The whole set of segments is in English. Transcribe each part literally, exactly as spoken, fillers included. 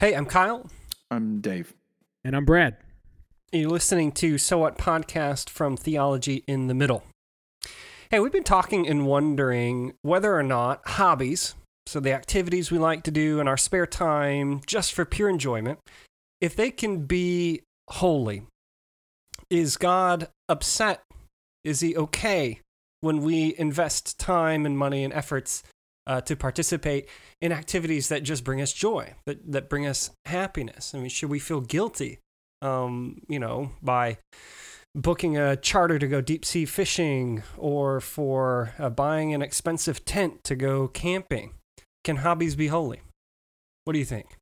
Hey, I'm Kyle. I'm Dave. And I'm Brad. You're listening to So What Podcast from Theology in the Middle. Hey, we've been talking and wondering whether or not hobbies, so the activities we like to do in our spare time just for pure enjoyment, if they can be holy. Is God upset? Is he okay when we invest time and money and efforts Uh, to participate in activities that just bring us joy, that, that bring us happiness? I mean, should we feel guilty, um, you know, by booking a charter to go deep sea fishing or for uh, buying an expensive tent to go camping? Can hobbies be holy? What do you think?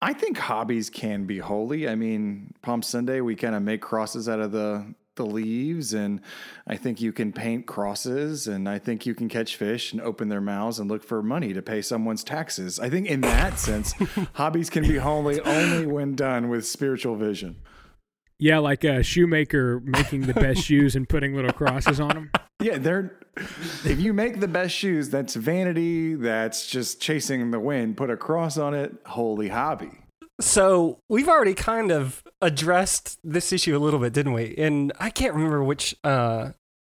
I think hobbies can be holy. I mean, Palm Sunday, we kind of make crosses out of the the leaves, and I think you can paint crosses, and I think you can catch fish and open their mouths and look for money to pay someone's taxes. I think in that sense, hobbies can be holy only when done with spiritual vision. Yeah, like a shoemaker making the best shoes and putting little crosses on them. Yeah, they're if you make the best shoes, that's vanity, that's just chasing the wind. Put a cross on it, holy hobby. So we've already kind of addressed this issue a little bit, didn't we? And I can't remember which uh,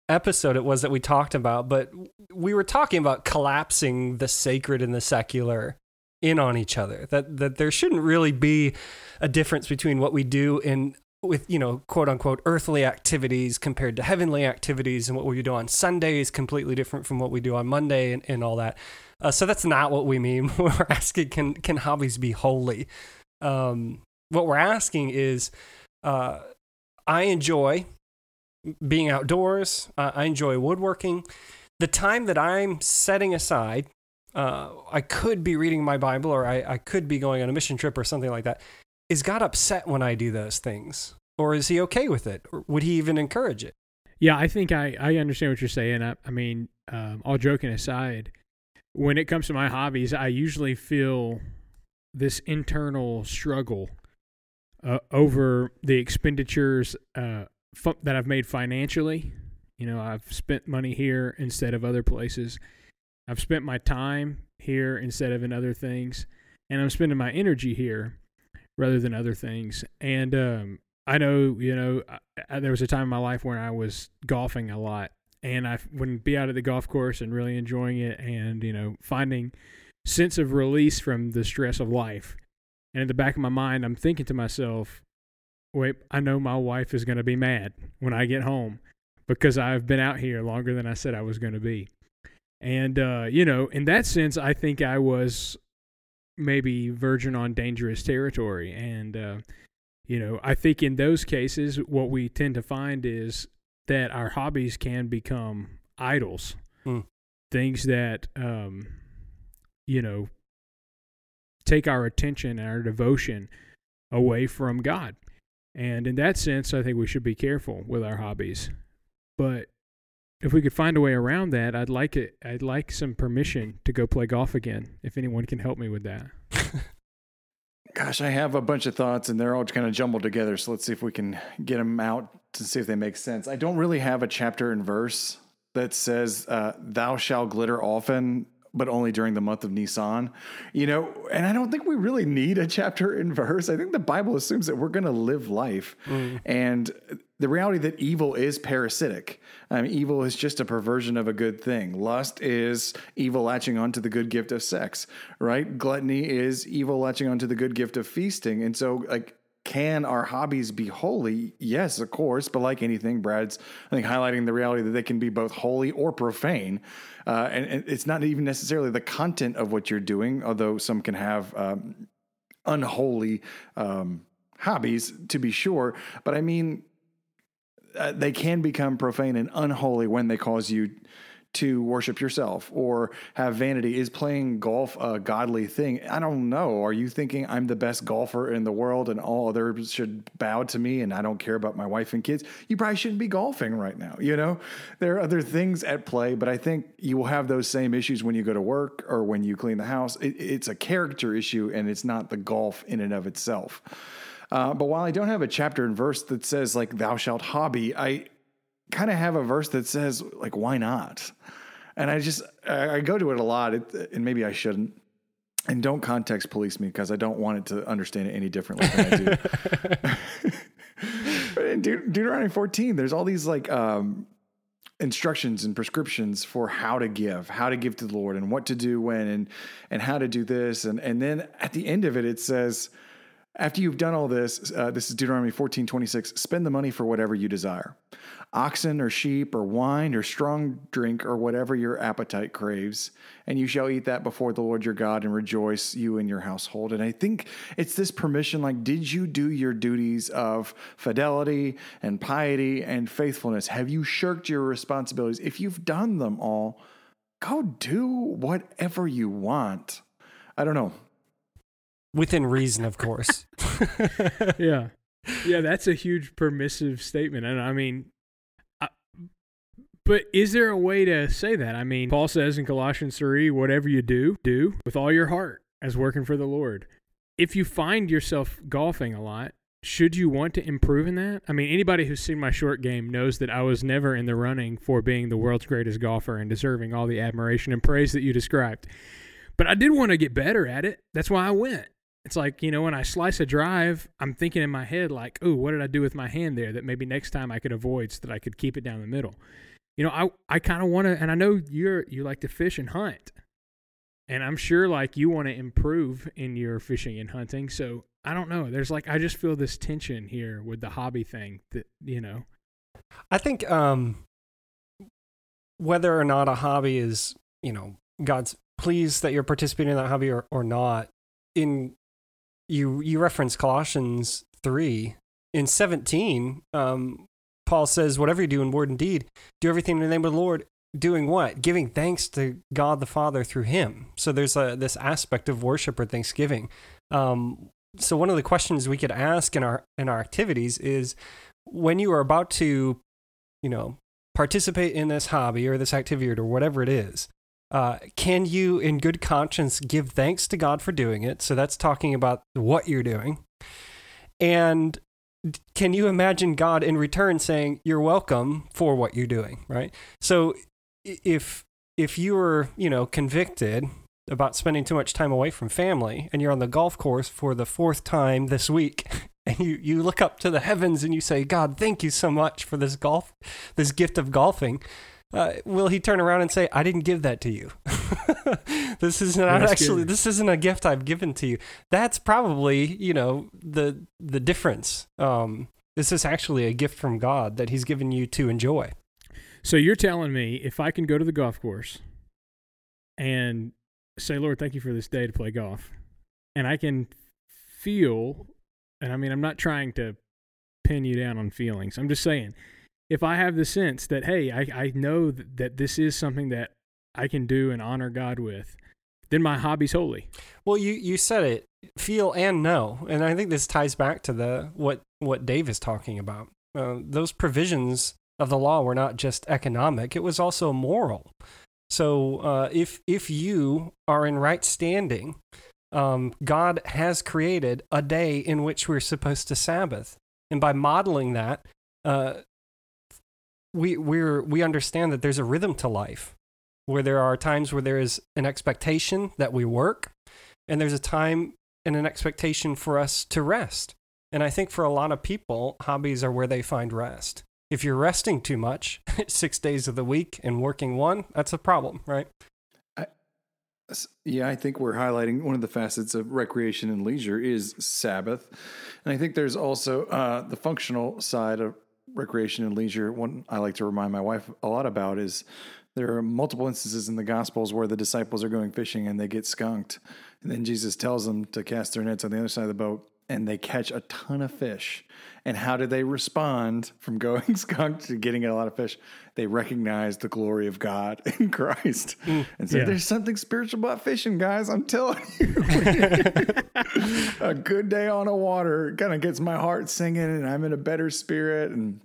episode it was that we talked about, but we were talking about collapsing the sacred and the secular in on each other, that that there shouldn't really be a difference between what we do in with, you know, quote unquote, earthly activities compared to heavenly activities, and what we do on Sunday is completely different from what we do on Monday and, and all that. Uh, so that's not what we mean. We're asking, can can hobbies be holy? Um, what we're asking is, uh, I enjoy being outdoors. Uh, I enjoy woodworking. The time that I'm setting aside, uh, I could be reading my Bible, or I, I could be going on a mission trip or something like that. Is God upset when I do those things, or is he okay with it? Or would he even encourage it? Yeah, I think I, I understand what you're saying. I, I mean, um, all joking aside, when it comes to my hobbies, I usually feel this internal struggle uh, over the expenditures uh, f- that I've made financially. You know, I've spent money here instead of other places. I've spent my time here instead of in other things. And I'm spending my energy here rather than other things. And um, I know, you know, I, I, there was a time in my life when I was golfing a lot. And I wouldn't be out at the golf course and really enjoying it and, you know, finding sense of release from the stress of life. And in the back of my mind, I'm thinking to myself, wait, I know my wife is going to be mad when I get home because I've been out here longer than I said I was going to be. And, uh, you know, in that sense, I think I was maybe verging on dangerous territory. And, uh, you know, I think in those cases, what we tend to find is that our hobbies can become idols, mm. things that, um, you know, take our attention and our devotion away from God. And in that sense, I think we should be careful with our hobbies. But if we could find a way around that, I'd like it. I'd like some permission to go play golf again, if anyone can help me with that. Gosh, I have a bunch of thoughts, and they're all kind of jumbled together. So let's see if we can get them out to see if they make sense. I don't really have a chapter and verse that says, uh, thou shalt glitter often, but only during the month of Nisan, you know, and I don't think we really need a chapter and verse. I think the Bible assumes that we're going to live life. Mm. And the reality that evil is parasitic. Um, evil is just a perversion of a good thing. Lust is evil latching onto the good gift of sex, right? Gluttony is evil latching onto the good gift of feasting. And so, like, can our hobbies be holy? Yes, of course. But like anything, Brad's, I think, highlighting the reality that they can be both holy or profane. Uh, and, and it's not even necessarily the content of what you're doing, although some can have um, unholy um, hobbies, to be sure. But I mean, uh, they can become profane and unholy when they cause you to worship yourself or have vanity. Is playing golf a godly thing? I don't know. Are you thinking I'm the best golfer in the world and all others should bow to me and I don't care about my wife and kids? You probably shouldn't be golfing right now. You know, there are other things at play, but I think you will have those same issues when you go to work or when you clean the house. It, it's a character issue, and it's not the golf in and of itself. Uh, but while I don't have a chapter and verse that says, like, thou shalt hobby, I kind of have a verse that says, like, why not? And I just, I go to it a lot, and maybe I shouldn't, And don't context police me, because I don't want it to understand it any differently than I do. But in De- Deuteronomy fourteen, there's all these like um, instructions and prescriptions for how to give, how to give to the Lord, and what to do when, and and how to do this. And and then at the end of it, it says, after you've done all this, uh, this is Deuteronomy fourteen twenty-six, spend the money for whatever you desire, oxen or sheep or wine or strong drink or whatever your appetite craves, and you shall eat that before the Lord your God and rejoice, you and your household. And I think it's this permission, like, did you do your duties of fidelity and piety and faithfulness? Have you shirked your responsibilities? If you've done them all, go do whatever you want. I don't know. Within reason, of course. Yeah. Yeah, that's a huge permissive statement. And I mean, but is there a way to say that? I mean, Paul says in Colossians three, whatever you do, do with all your heart as working for the Lord. If you find yourself golfing a lot, should you want to improve in that? I mean, anybody who's seen my short game knows that I was never in the running for being the world's greatest golfer and deserving all the admiration and praise that you described. But I did want to get better at it. That's why I went. It's like, you know, when I slice a drive, I'm thinking in my head like, oh, what did I do with my hand there that maybe next time I could avoid so that I could keep it down the middle? You know, I, I kind of want to, and I know you're, you like to fish and hunt, and I'm sure like you want to improve in your fishing and hunting. So I don't know. There's like, I just feel this tension here with the hobby thing that, you know. I think um, whether or not a hobby is, you know, God's pleased that you're participating in that hobby or, or not, in you you reference Colossians three in seventeen, um Paul says, whatever you do in word and deed, do everything in the name of the Lord, doing what? Giving thanks to God the Father through him. So there's a this aspect of worship or thanksgiving. Um so one of the questions we could ask in our in our activities is, when you are about to, you know, participate in this hobby or this activity or whatever it is, Uh, can you, in good conscience, give thanks to God for doing it? So that's talking about what you're doing. And can you imagine God in return saying, you're welcome for what you're doing, right? So if if you were, you know, convicted about spending too much time away from family, and you're on the golf course for the fourth time this week, and you, you look up to the heavens and you say, God, thank you so much for this golf, this gift of golfing, Uh, will he turn around and say, I didn't give that to you? This is not That's actually, good. This isn't a gift I've given to you. That's probably, you know, the, the difference. Um, this is actually a gift from God that he's given you to enjoy. So you're telling me if I can go to the golf course and say, Lord, thank you for this day to play golf, and I can feel, and I mean, I'm not trying to pin you down on feelings. I'm just saying, if I have the sense that, hey, I, I know that this is something that I can do and honor God with, then my hobby's holy. Well, you, you said it, feel and know. And I think this ties back to the what, what Dave is talking about. Uh, those provisions of the law were not just economic. It was also moral. So uh, if, if you are in right standing, um, God has created a day in which we're supposed to Sabbath. And by modeling that, uh, we we're we understand that there's a rhythm to life, where there are times where there is an expectation that we work, and there's a time and an expectation for us to rest. And I think for a lot of people, hobbies are where they find rest. If you're resting too much six days of the week and working one, that's a problem, right? I, yeah, I think we're highlighting one of the facets of recreation and leisure is Sabbath. And I think there's also uh, the functional side of recreation and leisure. One I like to remind my wife a lot about is there are multiple instances in the Gospels where the disciples are going fishing and they get skunked. And then Jesus tells them to cast their nets on the other side of the boat, and they catch a ton of fish. And how did they respond from going skunked to getting a lot of fish? They recognized the glory of God in Christ. Mm, and so yeah. There's something spiritual about fishing, guys. I'm telling you. A good day on the water kind of gets my heart singing, and I'm in a better spirit. And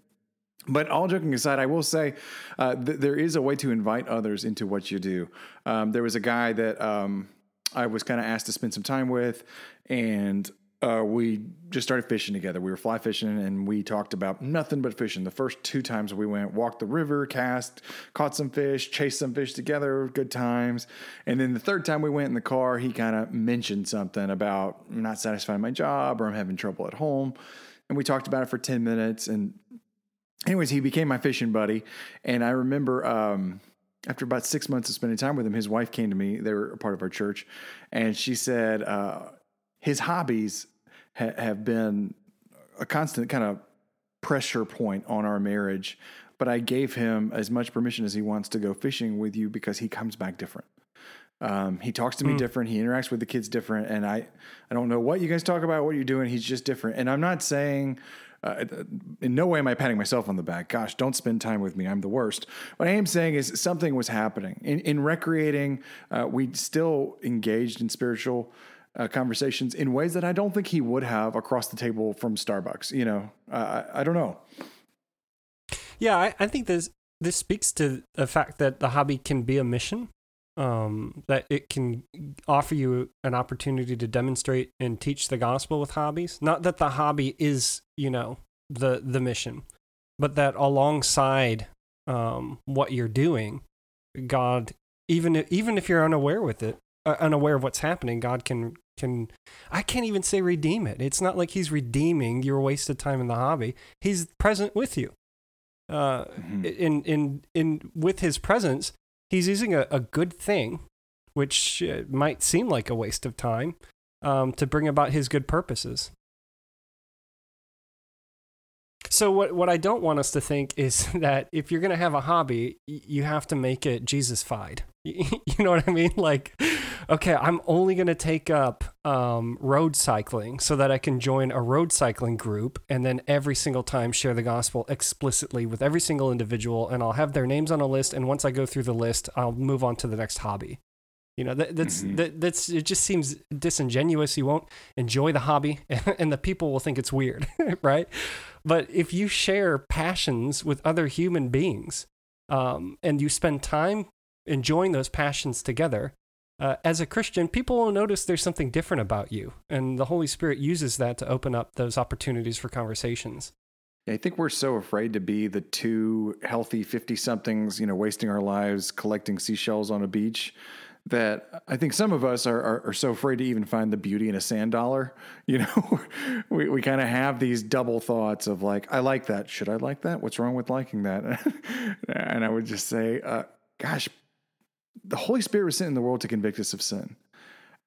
But all joking aside, I will say uh, th- there is a way to invite others into what you do. Um, there was a guy that um, I was kind of asked to spend some time with, and uh, we just started fishing together. We were fly fishing, and we talked about nothing but fishing. The first two times we went, walked the river, cast, caught some fish, chased some fish together, good times. And then the third time we went in the car, he kind of mentioned something about I'm not satisfying my job or I'm having trouble at home. And we talked about it for ten minutes. And anyways, he became my fishing buddy. And I remember um, after about six months of spending time with him, his wife came to me. They were a part of our church. And she said, uh, his hobbies ha- have been a constant kind of pressure point on our marriage, but I gave him as much permission as he wants to go fishing with you because he comes back different. Um, he talks to me mm. different. He interacts with the kids different. And I, I don't know what you guys talk about, what you're doing. He's just different. And I'm not saying, uh, in no way am I patting myself on the back. Gosh, don't spend time with me. I'm the worst. What I am saying is something was happening in, in recreating. Uh, we still engaged in spiritual Uh, conversations in ways that I don't think he would have across the table from Starbucks. You know, uh, I, I don't know. Yeah, I, I think this this speaks to the fact that the hobby can be a mission, um, that it can offer you an opportunity to demonstrate and teach the gospel with hobbies. Not that the hobby is, you know, the the mission, but that alongside um, what you're doing, God, even if, even if you're unaware with it, uh, unaware of what's happening, God can Can I can't even say redeem it. It's not like he's redeeming your wasted time in the hobby. He's present with you. Uh, mm-hmm. in in in with his presence, he's using a, a good thing, which might seem like a waste of time, um, to bring about his good purposes. So what what I don't want us to think is that if you're going to have a hobby, you have to make it Jesus-fied. You know what I mean? Like, okay, I'm only going to take up um, road cycling so that I can join a road cycling group and then every single time share the gospel explicitly with every single individual, and I'll have their names on a list, and once I go through the list, I'll move on to the next hobby. You know, that, that's mm-hmm. that, that's it just seems disingenuous. You won't enjoy the hobby, and, and the people will think it's weird, right? But if you share passions with other human beings, um, and you spend time enjoying those passions together, uh, as a Christian, people will notice there's something different about you, and the Holy Spirit uses that to open up those opportunities for conversations. I think we're so afraid to be the two healthy fifty-somethings, you know, wasting our lives collecting seashells on a beach, that I think some of us are, are, are so afraid to even find the beauty in a sand dollar. You know, we, we kind of have these double thoughts of like, I like that. Should I like that? What's wrong with liking that? And I would just say, uh, gosh, the Holy Spirit was sent in the world to convict us of sin,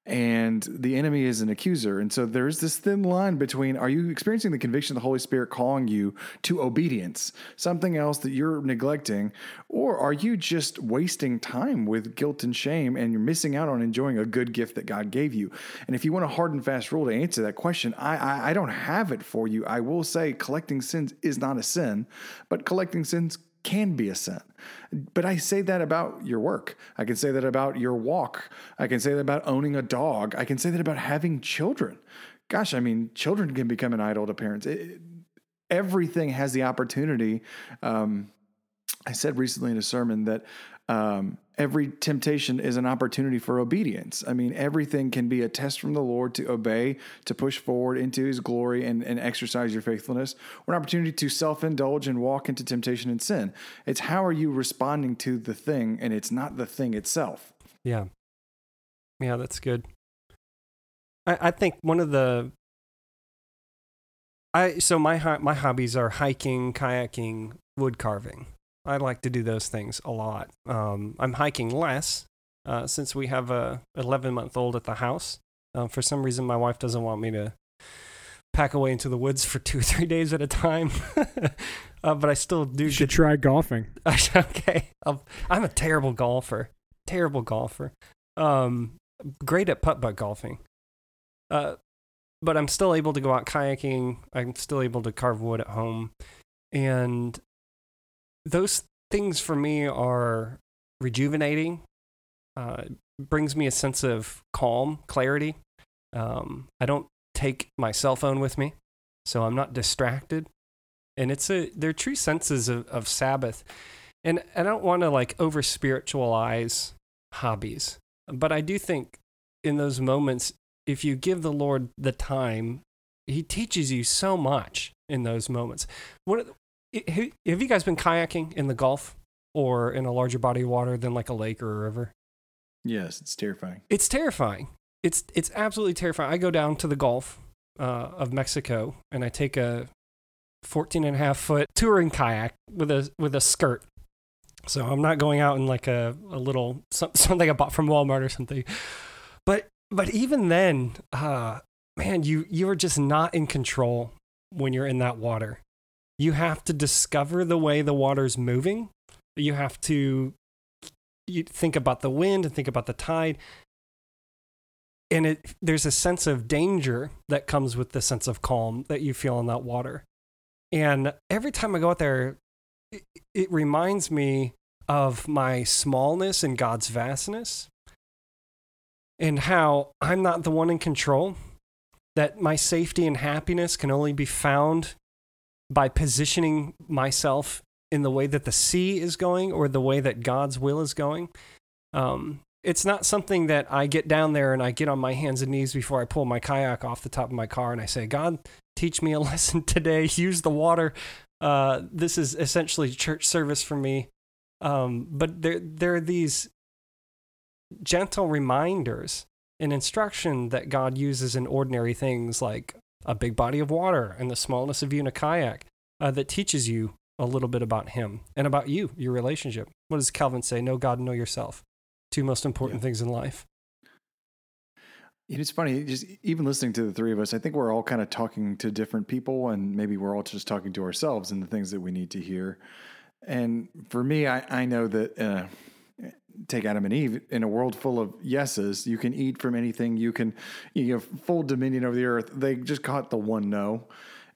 and the enemy is an accuser. And so there's this thin line between, are you experiencing the conviction of the Holy Spirit calling you to obedience, something else that you're neglecting, or are you just wasting time with guilt and shame and you're missing out on enjoying a good gift that God gave you? And if you want a hard and fast rule to answer that question, I, I, I don't have it for you. I will say collecting sins is not a sin, but collecting sins can be a sin. But I say that about your work. I can say that about your walk. I can say that about owning a dog. I can say that about having children. Gosh, I mean, children can become an idol to parents. It, it, everything has the opportunity. Um, I said recently in a sermon that um, every temptation is an opportunity for obedience. I mean, everything can be a test from the Lord to obey, to push forward into his glory and, and exercise your faithfulness, or an opportunity to self-indulge and walk into temptation and sin. It's how are you responding to the thing, and it's not the thing itself. Yeah. Yeah, that's good. I, I think one of the... I So my my hobbies are hiking, kayaking, wood carving. I like to do those things a lot. Um, I'm hiking less uh, since we have a eleven-month-old at the house. Um, for some reason, my wife doesn't want me to pack away into the woods for two or three days at a time. uh, but I still do. You should get... try golfing. Okay. I'll, I'm a terrible golfer. Terrible golfer. Um, great at putt-putt golfing. Uh, but I'm still able to go out kayaking. I'm still able to carve wood at home. And those things for me are rejuvenating. Uh, brings me a sense of calm, clarity. Um, I don't take my cell phone with me, so I'm not distracted. And it's a they're true senses of, of Sabbath. And I don't want to like over spiritualize hobbies, but I do think in those moments if you give the Lord the time, he teaches you so much in those moments. What, have you guys been kayaking in the Gulf or in a larger body of water than like a lake or a river? Yes, it's terrifying. It's terrifying. It's it's absolutely terrifying. I go down to the Gulf uh, of Mexico and I take a fourteen and a half foot touring kayak with a with a skirt. So I'm not going out in like a, a little something I bought from Walmart or something. But but even then, uh, man, you you are just not in control when you're in that water. You have to discover the way the water's moving. You have to you think about the wind and think about the tide. And it, there's a sense of danger that comes with the sense of calm that you feel in that water. And every time I go out there, it, it reminds me of my smallness and God's vastness and how I'm not the one in control, that my safety and happiness can only be found by positioning myself in the way that the sea is going or the way that God's will is going. Um, it's not something that I get down there and I get on my hands and knees before I pull my kayak off the top of my car and I say, God, teach me a lesson today. Use the water. Uh, this is essentially church service for me. Um, but there, there are these gentle reminders and instruction that God uses in ordinary things like a big body of water and the smallness of you in a kayak uh, that teaches you a little bit about him and about you, your relationship. What does Calvin say? Know God, know yourself. Two most important yeah. things in life. It is funny, just even listening to the three of us, I think we're all kind of talking to different people, and maybe we're all just talking to ourselves and the things that we need to hear. And for me, I, I know that, uh, take Adam and Eve, in a world full of yeses, you can eat from anything, you can, you have full dominion over the earth. They just caught the one no.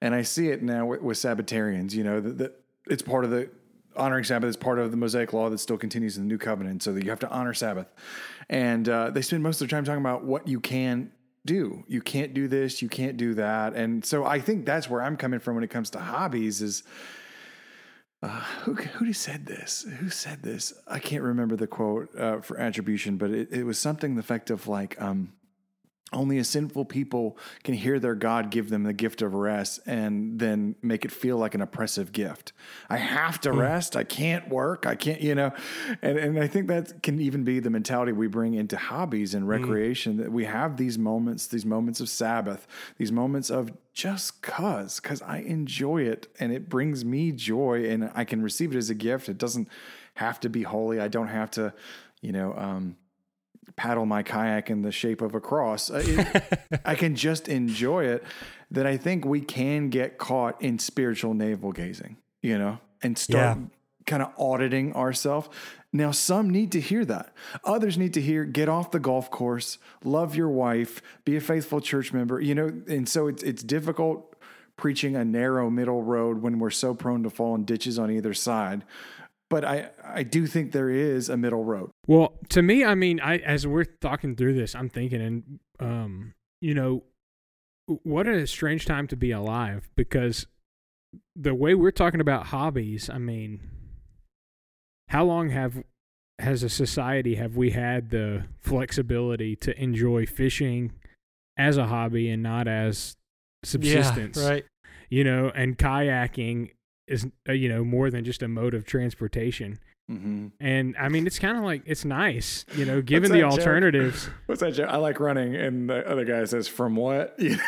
And I see it now with, with Sabbatarians, you know, that it's part of the, honoring Sabbath is part of the Mosaic Law that still continues in the New Covenant, so that you have to honor Sabbath. And uh, they spend most of their time talking about what you can do. You can't do this, you can't do that. And so I think that's where I'm coming from when it comes to hobbies is, uh, who, who said this? Who said this? I can't remember the quote uh, for attribution, but it, it was something to the effect of like, um, only a sinful people can hear their God give them the gift of rest and then make it feel like an oppressive gift. I have to rest. I can't work. I can't, you know, and, and I think that can even be the mentality we bring into hobbies and recreation, mm-hmm. that we have these moments, these moments of Sabbath, these moments of just cause, cause I enjoy it and it brings me joy and I can receive it as a gift. It doesn't have to be holy. I don't have to, you know, um, paddle my kayak in the shape of a cross. It, I can just enjoy it. That I think we can get caught in spiritual navel gazing, you know, and start yeah. kind of auditing ourselves. Now, some need to hear that. Others need to hear, get off the golf course, love your wife, be a faithful church member, you know? And so it's, it's difficult preaching a narrow middle road when we're so prone to fall in ditches on either side. But I, I do think there is a middle road. Well, to me, I mean, I as we're talking through this, I'm thinking, and, um, you know, what a strange time to be alive, because the way we're talking about hobbies, I mean, how long have, as a society, have we had the flexibility to enjoy fishing as a hobby and not as subsistence? Yeah, right. You know, and kayaking is, you know, more than just a mode of transportation. Mm-hmm. And I mean, it's kind of like, it's nice, you know, given the alternatives. Joke? What's that joke? I like running. And the other guy says, from what? You know?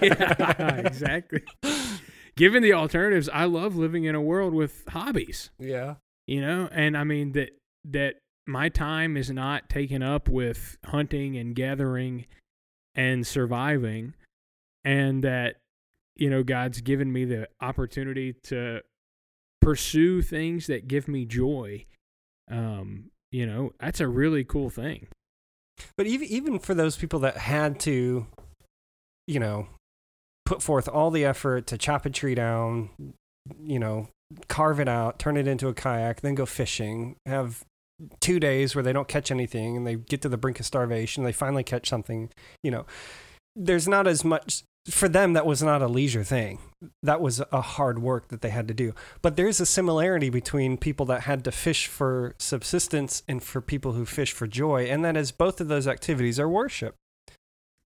Yeah, exactly. Given the alternatives, I love living in a world with hobbies. Yeah. You know, and I mean that, that my time is not taken up with hunting and gathering and surviving, and that, you know, God's given me the opportunity to pursue things that give me joy. Um, you know, that's a really cool thing. But even even for those people that had to, you know, put forth all the effort to chop a tree down, you know, carve it out, turn it into a kayak, then go fishing, have two days where they don't catch anything and they get to the brink of starvation, they finally catch something, you know, there's not as much. For them, that was not a leisure thing. That was a hard work that they had to do. But there is a similarity between people that had to fish for subsistence and for people who fish for joy, and that is both of those activities are worship.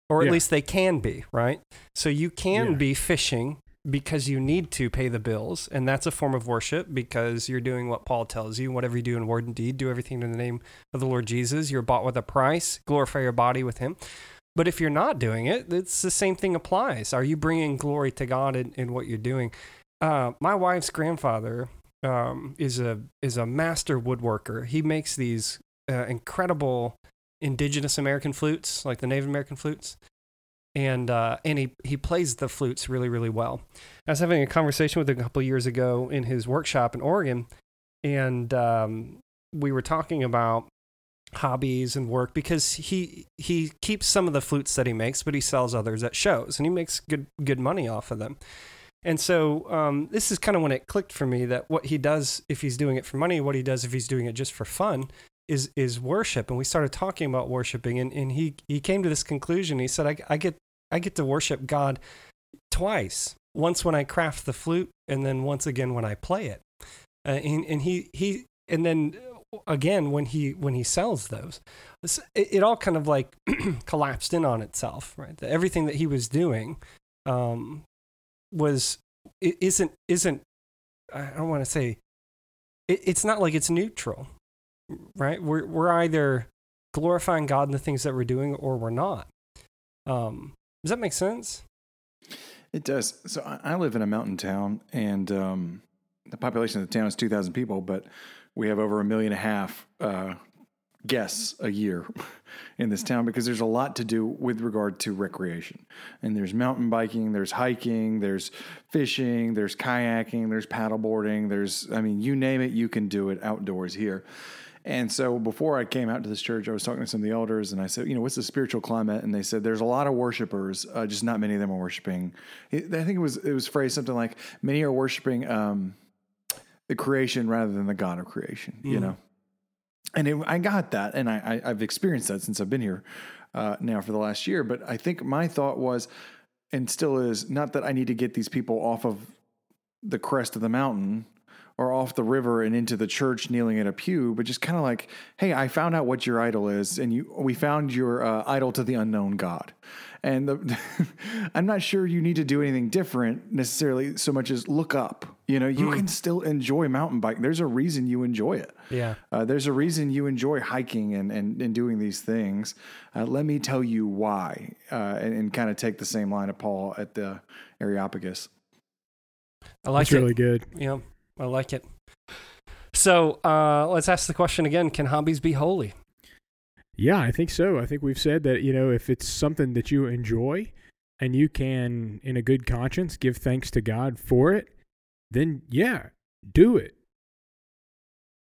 or at yeah. least they can be, right? So you can yeah. be fishing because you need to pay the bills, and that's a form of worship because you're doing what Paul tells you, whatever you do in word and deed, do everything in the name of the Lord Jesus. You're bought with a price, glorify your body with him. But if you're not doing it, it's the same thing applies. Are you bringing glory to God in, in what you're doing? Uh, my wife's grandfather um, is a is a master woodworker. He makes these uh, incredible indigenous American flutes, like the Native American flutes. And uh, and he, he plays the flutes really, really well. I was having a conversation with him a couple of years ago in his workshop in Oregon, and um, we were talking about hobbies and work because he he keeps some of the flutes that he makes, but he sells others at shows, and he makes good good money off of them. And so um, this is kind of when it clicked for me that what he does if he's doing it for money, what he does if he's doing it just for fun, is is worship. And we started talking about worshiping, and, and he, he came to this conclusion. He said, I, I get I get to worship God twice, once when I craft the flute and then once again when I play it. Uh, and, and he, he and then again when he when he sells those. It, it all kind of like collapsed in on itself, right? The, everything that he was doing um, was isn't isn't I don't want to say it, it's not like it's neutral. Right, we're we're either glorifying God in the things that we're doing, or we're not. Um, does that make sense? It does. So I, I live in a mountain town, and um, the population of the town is two thousand people, but we have over a million and a half uh, guests a year in this town because there's a lot to do with regard to recreation. And there's mountain biking, there's hiking, there's fishing, there's kayaking, there's paddleboarding, there's I mean, you name it, you can do it outdoors here. And so before I came out to this church, I was talking to some of the elders, and I said, you know, what's the spiritual climate? And they said, there's a lot of worshipers, uh, just not many of them are worshiping. I think it was it was phrased something like, many are worshiping um, the creation rather than the God of creation, mm. you know? And it, I got that, and I, I, I've experienced that since I've been here uh, now for the last year. But I think my thought was, and still is, not that I need to get these people off of the crest of the mountain or off the river and into the church kneeling at a pew, but just kind of like, hey, I found out what your idol is, and you we found your uh, idol to the unknown God. And the, I'm not sure you need to do anything different necessarily so much as look up. You know, you mm. can still enjoy mountain biking. There's a reason you enjoy it. Yeah. Uh, there's a reason you enjoy hiking and, and, and doing these things. Uh, let me tell you why, uh, and, and kind of take the same line of Paul at the Areopagus. I like That's it. Really good. Yeah. I like it. So uh, let's ask the question again. Can hobbies be holy? Yeah, I think so. I think we've said that, you know, if it's something that you enjoy and you can, in a good conscience, give thanks to God for it, then yeah, do it.